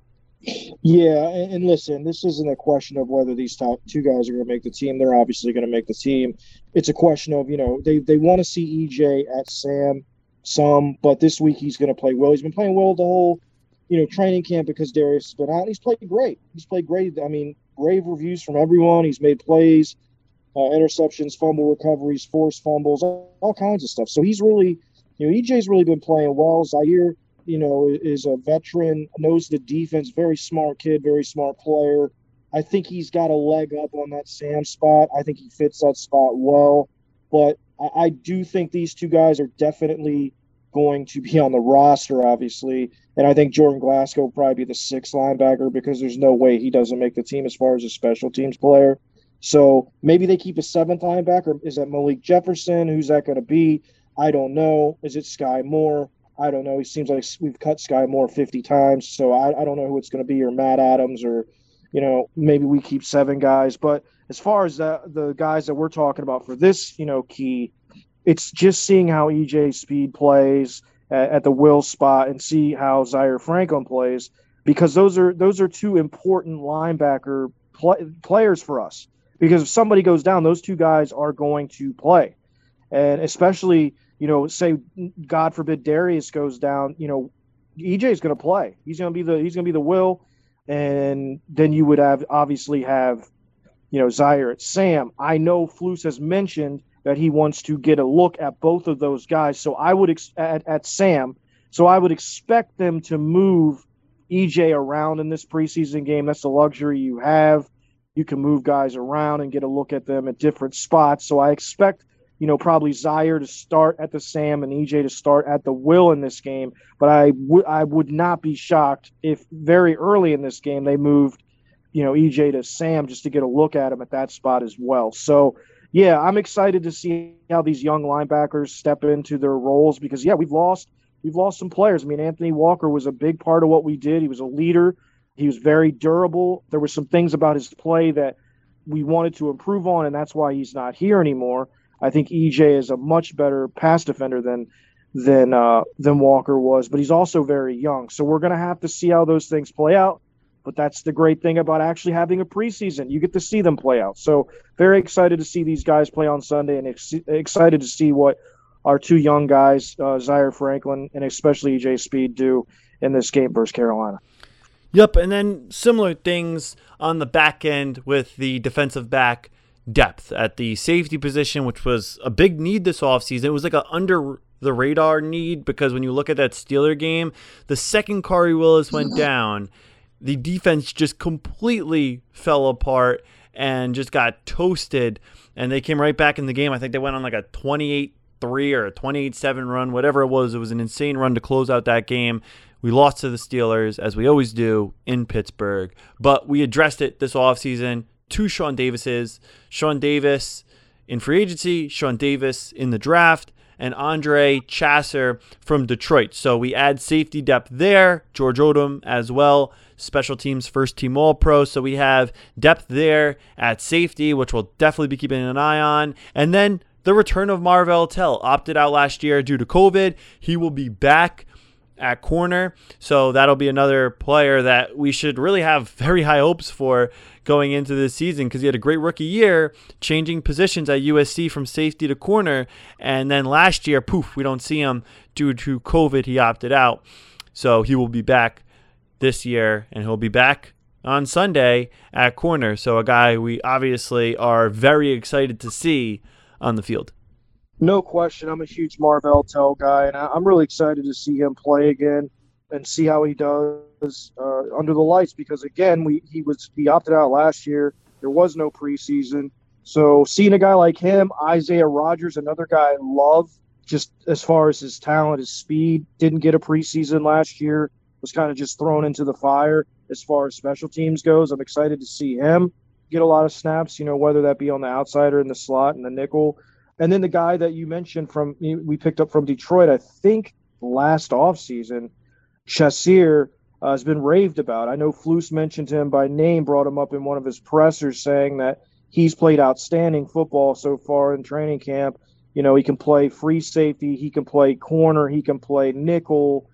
Yeah, and listen, this isn't a question of whether these top two guys are going to make the team. They're obviously going to make the team. It's a question of, you know, they want to see EJ at Sam some, but this week he's going to play well. He's been playing well the whole, you know, training camp because Darius has been out. He's played great. He's played great. I mean, rave reviews from everyone. He's made plays, interceptions, fumble recoveries, forced fumbles, all kinds of stuff. So he's really, you know, EJ's really been playing well. Zaire, you know, is a veteran, knows the defense, very smart kid, very smart player. I think he's got a leg up on that Sam spot. I think he fits that spot well. But I do think these two guys are definitely going to be on the roster, obviously. And I think Jordan Glasgow will probably be the sixth linebacker because there's no way he doesn't make the team as far as a special teams player. So maybe they keep a seventh linebacker. Is that Malik Jefferson? Who's that going to be? I don't know. Is it Sky Moore? I don't know. He seems like we've cut Sky Moore 50 times, so I don't know who it's going to be, or Matt Adams, or, you know, maybe we keep seven guys. But as far as the guys that we're talking about for this, you know, key, it's just seeing how EJ Speed plays at the will spot and see how Zaire Franklin plays, because those are two important linebacker players for us. Because if somebody goes down, those two guys are going to play, and especially, you know, say, God forbid, Darius goes down, you know, EJ's going to play. He's going to be the will. And then you would obviously have, you know, Zaire at Sam. I know Flus has mentioned that he wants to get a look at both of those guys. So I would at Sam. So I would expect them to move EJ around in this preseason game. That's the luxury you have. You can move guys around and get a look at them at different spots. So I expect, you know, probably Zaire to start at the Sam and EJ to start at the will in this game. But I would not be shocked if very early in this game they moved, you know, EJ to Sam just to get a look at him at that spot as well. So, yeah, I'm excited to see how these young linebackers step into their roles because, yeah, we've lost some players. I mean, Anthony Walker was a big part of what we did. He was a leader. He was very durable. There were some things about his play that we wanted to improve on, and that's why he's not here anymore. I think EJ is a much better pass defender than Walker was, but he's also very young. So we're going to have to see how those things play out. But that's the great thing about actually having a preseason. You get to see them play out. So very excited to see these guys play on Sunday, and excited to see what our two young guys, Zaire Franklin and especially EJ Speed, do in this game versus Carolina. Yep, and then similar things on the back end with the defensive back depth at the safety position, which was a big need this offseason. It was like an under the radar need because when you look at that Steeler game, the second Kari Willis went down, the defense just completely fell apart and just got toasted, and they came right back in the game. I think they went on like a 28 3 or a 28-7 run, whatever it was an insane run to close out that game. We lost to the Steelers, as we always do, in Pittsburgh. But we addressed it this offseason. Two Sean Davises. Sean Davis in free agency, Sean Davis in the draft, and Andre Chachere from Detroit. So we add safety depth there. George Odom as well. Special teams, first team All-Pro. So we have depth there at safety, which we'll definitely be keeping an eye on. And then the return of Marvell Tell. Opted out last year due to COVID. He will be back at corner, so that'll be another player that we should really have very high hopes for going into this season, because he had a great rookie year, changing positions at USC from safety to corner, and then last year, poof, we don't see him due to COVID. He opted out, so he will be back this year, and he'll be back on Sunday at corner. So a guy we obviously are very excited to see on the field. No question. I'm a huge Marvell Tell guy, and I'm really excited to see him play again and see how he does under the lights, because, again, he opted out last year. There was no preseason. So seeing a guy like him, Isaiah Rodgers, another guy I love, just as far as his talent, his speed, didn't get a preseason last year, was kind of just thrown into the fire as far as special teams goes. I'm excited to see him get a lot of snaps, you know, whether that be on the outside or in the slot and the nickel. And then the guy that you mentioned we picked up from Detroit, I think last offseason, Chachere has been raved about. I know Flus mentioned him by name, brought him up in one of his pressers, saying that he's played outstanding football so far in training camp. You know, he can play free safety, he can play corner, he can play nickel.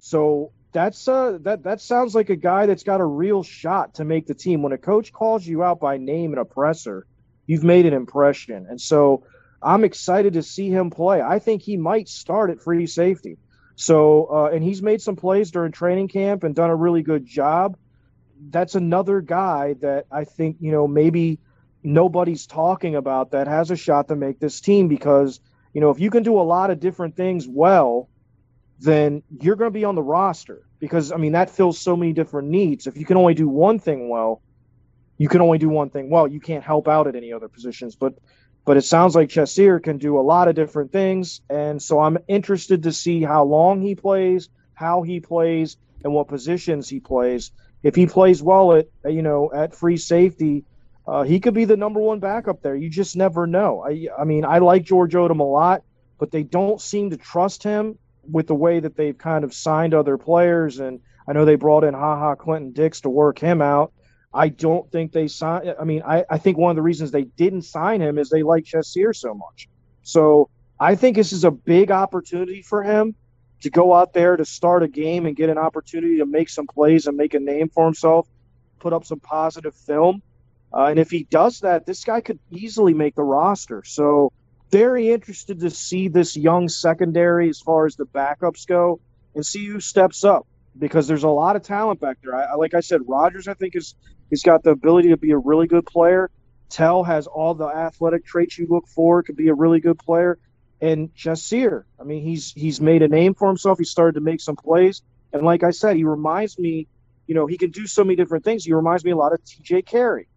So that's that sounds like a guy that's got a real shot to make the team. When a coach calls you out by name in a presser, you've made an impression. And so I'm excited to see him play. I think he might start at free safety. So, and he's made some plays during training camp and done a really good job. That's another guy that I think, you know, maybe nobody's talking about that has a shot to make this team, because, you know, if you can do a lot of different things well, then you're going to be on the roster, because, I mean, that fills so many different needs. If you can only do one thing well, you can't help out at any other positions. But it sounds like Chachere can do a lot of different things, and so I'm interested to see how long he plays, how he plays, and what positions he plays. If he plays well at free safety, he could be the number one backup there. You just never know. I mean, I like George Odom a lot, but they don't seem to trust him with the way that they've kind of signed other players, and I know they brought in Clinton Dix to work him out. I don't think they signed – I mean, I think one of the reasons they didn't sign him is they like Chachere so much. So I think this is a big opportunity for him to go out there to start a game and get an opportunity to make some plays and make a name for himself, put up some positive film. And if he does that, this guy could easily make the roster. So very interested to see this young secondary as far as the backups go and see who steps up, because there's a lot of talent back there. Like I said, Rodgers, I think, he's got the ability to be a really good player. Tell has all the athletic traits you look for, could be a really good player. And Chachere, I mean, he's made a name for himself. He started to make some plays. And like I said, he reminds me, you know, he can do so many different things. He reminds me a lot of TJ Carey.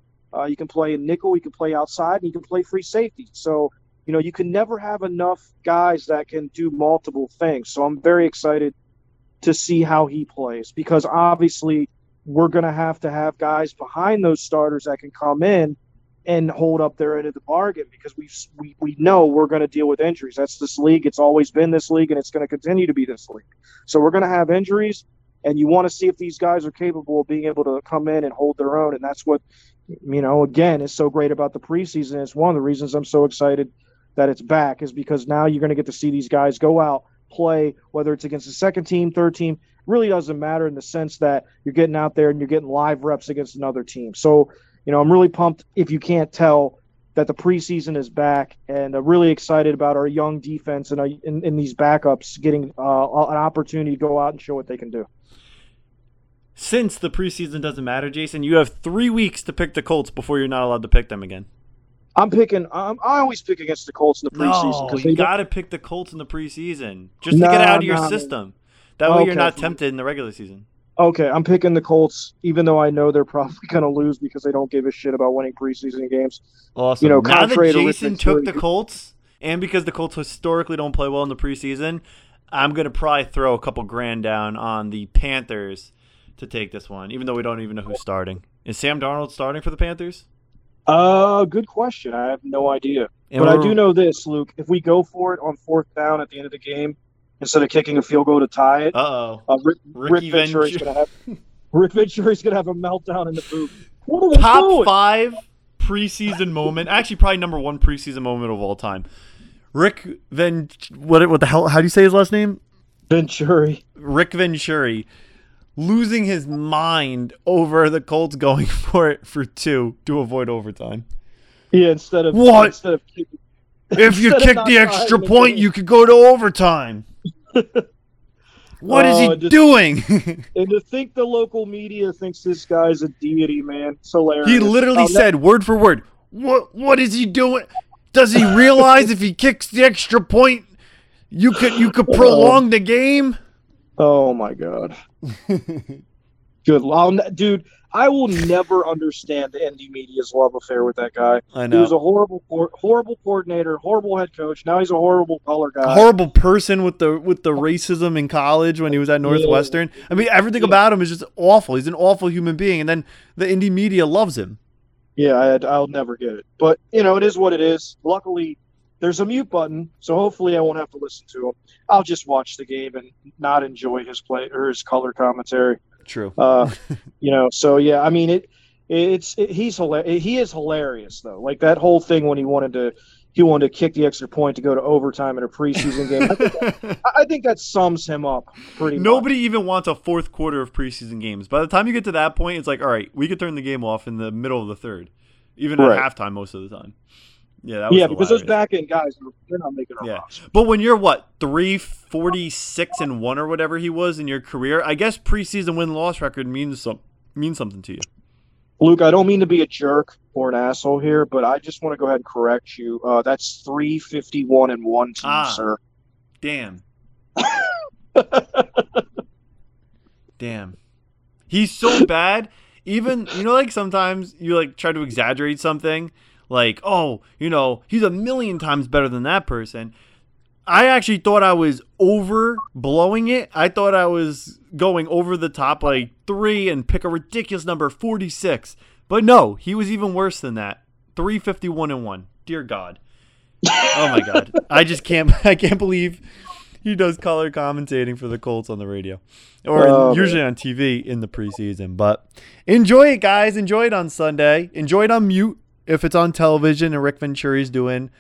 He can play in nickel, he can play outside, and he can play free safety. So, you know, you can never have enough guys that can do multiple things. So I'm very excited to see how he plays, because obviously we're going to have guys behind those starters that can come in and hold up their end of the bargain, because we know we're going to deal with injuries. That's this league. It's always been this league, and it's going to continue to be this league. So we're going to have injuries, and you want to see if these guys are capable of being able to come in and hold their own. And that's what, you know, again, is so great about the preseason. It's one of the reasons I'm so excited that it's back, is because now you're going to get to see these guys go out, play, whether it's against the second team, third team, really doesn't matter, in the sense that you're getting out there and you're getting live reps against another team. So, you know, I'm really pumped, if you can't tell, that the preseason is back, and I'm really excited about our young defense and in these backups getting an opportunity to go out and show what they can do. Since the preseason doesn't matter, Jason, you have 3 weeks to pick the Colts before you're not allowed to pick them again. I always pick against the Colts in the preseason. No, you got to pick the Colts in the preseason just to get it out of your system. That way you're not tempted in the regular season. Okay, I'm picking the Colts, even though I know they're probably going to lose, because they don't give a shit about winning preseason games. Awesome. You know, now that Jason took the Colts, and because the Colts historically don't play well in the preseason, I'm going to probably throw a couple grand down on the Panthers to take this one, even though we don't even know who's starting. Is Sam Darnold starting for the Panthers? Good question. I have no idea. But I do know this, Luke. If we go for it on fourth down at the end of the game, instead of kicking a field goal to tie it, Rick Ventura is going to have a meltdown in the booth. What are they doing? Top five preseason moment. Actually, probably number one preseason moment of all time. Rick what the hell? How do you say his last name? Venturi. Rick Venturi losing his mind over the Colts going for it for two to avoid overtime. Yeah, instead of kicking. If you kick the extra point, you could go to overtime. What is he doing? And to think the local media thinks this guy's a deity, man. It's hilarious. He literally said, word for word, what is he doing? Does he realize if he kicks the extra point, you could prolong the game? Oh, my God. Good. Dude, I will never understand the ND media's love affair with that guy. I know. He was a horrible coordinator, horrible head coach. Now he's a horrible color guy. A horrible person with the racism in college when he was at Northwestern. Yeah. I mean, everything about him is just awful. He's an awful human being, and then the indie media loves him. Yeah, I'll never get it. But, you know, it is what it is. Luckily, there's a mute button, so hopefully I won't have to listen to him. I'll just watch the game and not enjoy his play or his color commentary. True. You know, so yeah, I mean, he is hilarious though. Like that whole thing when he wanted to kick the extra point to go to overtime in a preseason game. I think that sums him up pretty much. Nobody even wants a fourth quarter of preseason games. By the time you get to that point, it's like, all right, we could turn the game off in the middle of the third, even at halftime most of the time. Yeah, that was hilarious. Because those back end guys, they're not making our roster. But when you're 346-1 or whatever he was in your career, I guess preseason win loss record means something to you. Luke, I don't mean to be a jerk or an asshole here, but I just want to go ahead and correct you. That's 351-1 team, sir. Damn. Damn. He's so bad. Even sometimes you try to exaggerate something. Like, oh, he's a million times better than that person. I actually thought I was overblowing it. I thought I was going over the top, three and pick a ridiculous number, 46. But no, he was even worse than that. 351-1. Dear God. Oh my God. I can't believe he does color commentating for the Colts on the radio, or usually on TV in the preseason. But enjoy it, guys. Enjoy it on Sunday. Enjoy it on mute. If it's on television and Rick Venturi's doing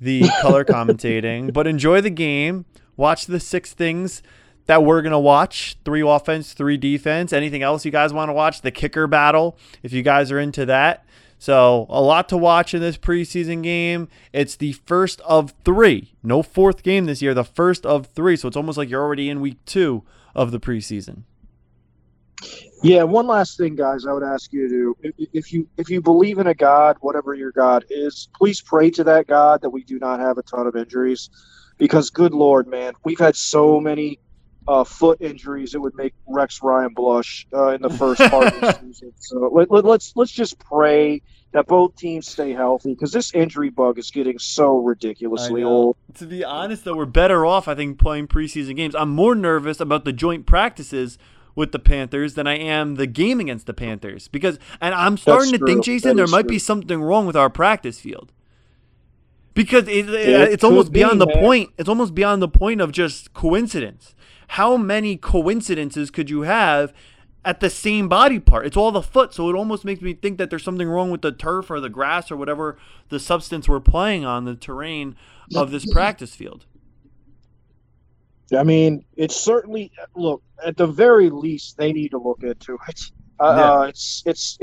the color commentating. But enjoy the game. Watch the six things that we're going to watch. 3 offense, 3 defense. Anything else you guys want to watch? The kicker battle, if you guys are into that. So a lot to watch in this preseason game. It's the first of 3. No fourth game this year. The first of 3. So it's almost like you're already in week 2 of the preseason. Yeah, one last thing, guys, I would ask you to do. If you believe in a God, whatever your God is, please pray to that God that we do not have a ton of injuries. Because, good Lord, man, we've had so many foot injuries, it would make Rex Ryan blush in the first part of the season. So let's just pray that both teams stay healthy, because this injury bug is getting so ridiculously old. To be honest, though, we're better off, I think, playing preseason games. I'm more nervous about the joint practices with the Panthers than I am the game against the Panthers, because I'm starting to think, Jason, there might be something wrong with our practice field, because it's almost beyond the point. It's almost beyond the point of just coincidence. How many coincidences could you have at the same body part? It's all the foot. So it almost makes me think that there's something wrong with the turf or the grass or whatever the substance we're playing on, the terrain of this practice field. I mean, it's certainly – look, at the very least, they need to look into it. This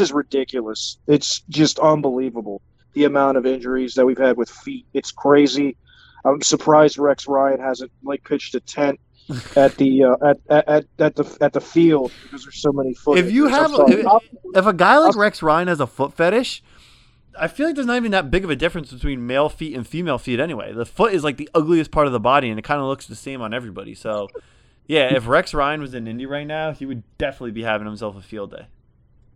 is ridiculous. It's just unbelievable, the amount of injuries that we've had with feet. It's crazy. I'm surprised Rex Ryan hasn't, pitched a tent at the at the field, because there's so many foot injuries. If a guy like Rex Ryan has a foot fetish – I feel like there's not even that big of a difference between male feet and female feet anyway. The foot is the ugliest part of the body, and it kind of looks the same on everybody. So, yeah, if Rex Ryan was in Indy right now, he would definitely be having himself a field day.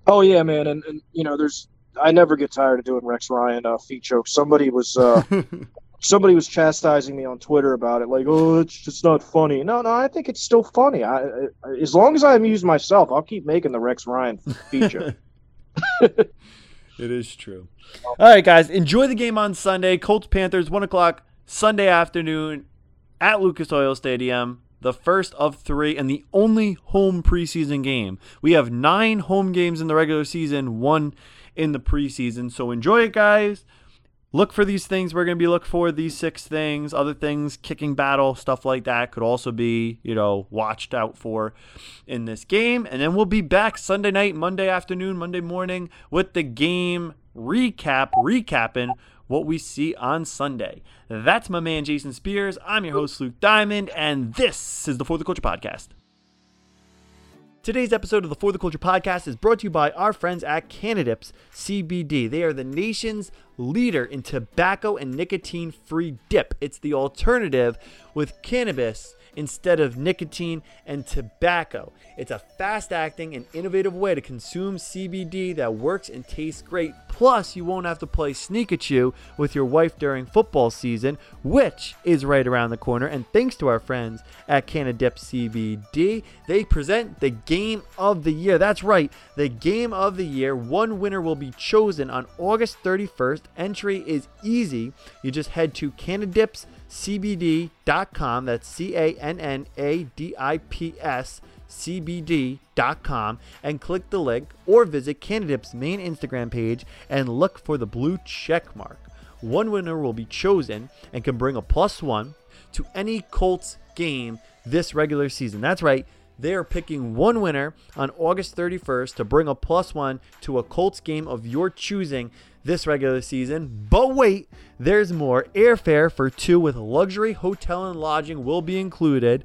Oh, yeah, man. And there's I never get tired of doing Rex Ryan feet chokes. Somebody was chastising me on Twitter about it, like, oh, it's just not funny. No, I think it's still funny. I as long as I amuse myself, I'll keep making the Rex Ryan feet joke. It is true. All right, guys, enjoy the game on Sunday. Colts-Panthers, 1 o'clock Sunday afternoon at Lucas Oil Stadium. The first of three and the only home preseason game. We have 9 home games in the regular season, 1 in the preseason. So enjoy it, guys. Look for these things. We're going to be looking for these 6 things, other things, kicking battle, stuff like that could also be, watched out for in this game. And then we'll be back Sunday night, Monday afternoon, Monday morning with the game recapping what we see on Sunday. That's my man, Jason Spears. I'm your host, Luke Diamond, and this is the For the Culture Podcast. Today's episode of the For the Culture Podcast is brought to you by our friends at Canadips CBD. They are the nation's leader in tobacco and nicotine-free dip. It's the alternative with cannabis instead of nicotine and tobacco. It's a fast-acting and innovative way to consume CBD that works and tastes great. Plus, you won't have to play sneak-a-choo with your wife during football season, which is right around the corner. And thanks to our friends at Canadips CBD, they present the Game of the Year. That's right, the Game of the Year. One winner will be chosen on August 31st. Entry is easy. You just head to CannadipsCBD.com. That's CannadipsCBD.com and click the link, or visit Canadips' main Instagram page and look for the blue check mark. One winner will be chosen and can bring a +1 to any Colts game this regular season. That's right, they are picking one winner on August 31st to bring a +1 to a Colts game of your choosing this regular season. But wait, there's more. Airfare for 2 with luxury hotel and lodging will be included,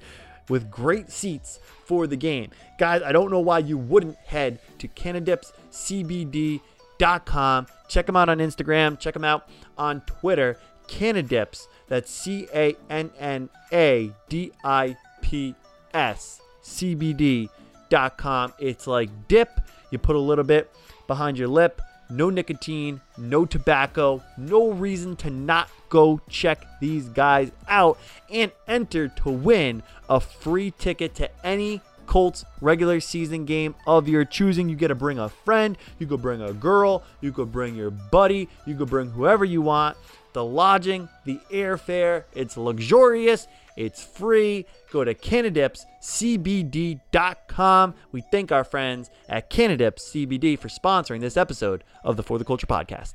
with great seats for the game. Guys, I don't know why you wouldn't head to CannadipsCBD.com. Check them out on Instagram. Check them out on Twitter. Cannadips, that's CannadipsCBD.com. It's like dip. You put a little bit behind your lip. No nicotine, no tobacco, no reason to not go check these guys out and enter to win a free ticket to any Colts regular season game of your choosing. You get to bring a friend, you could bring a girl, you could bring your buddy, you could bring whoever you want. The lodging, the airfare, it's luxurious, it's free. Go to CannadipsCBD.com. We thank our friends at Canadips CBD for sponsoring this episode of the For the Culture Podcast.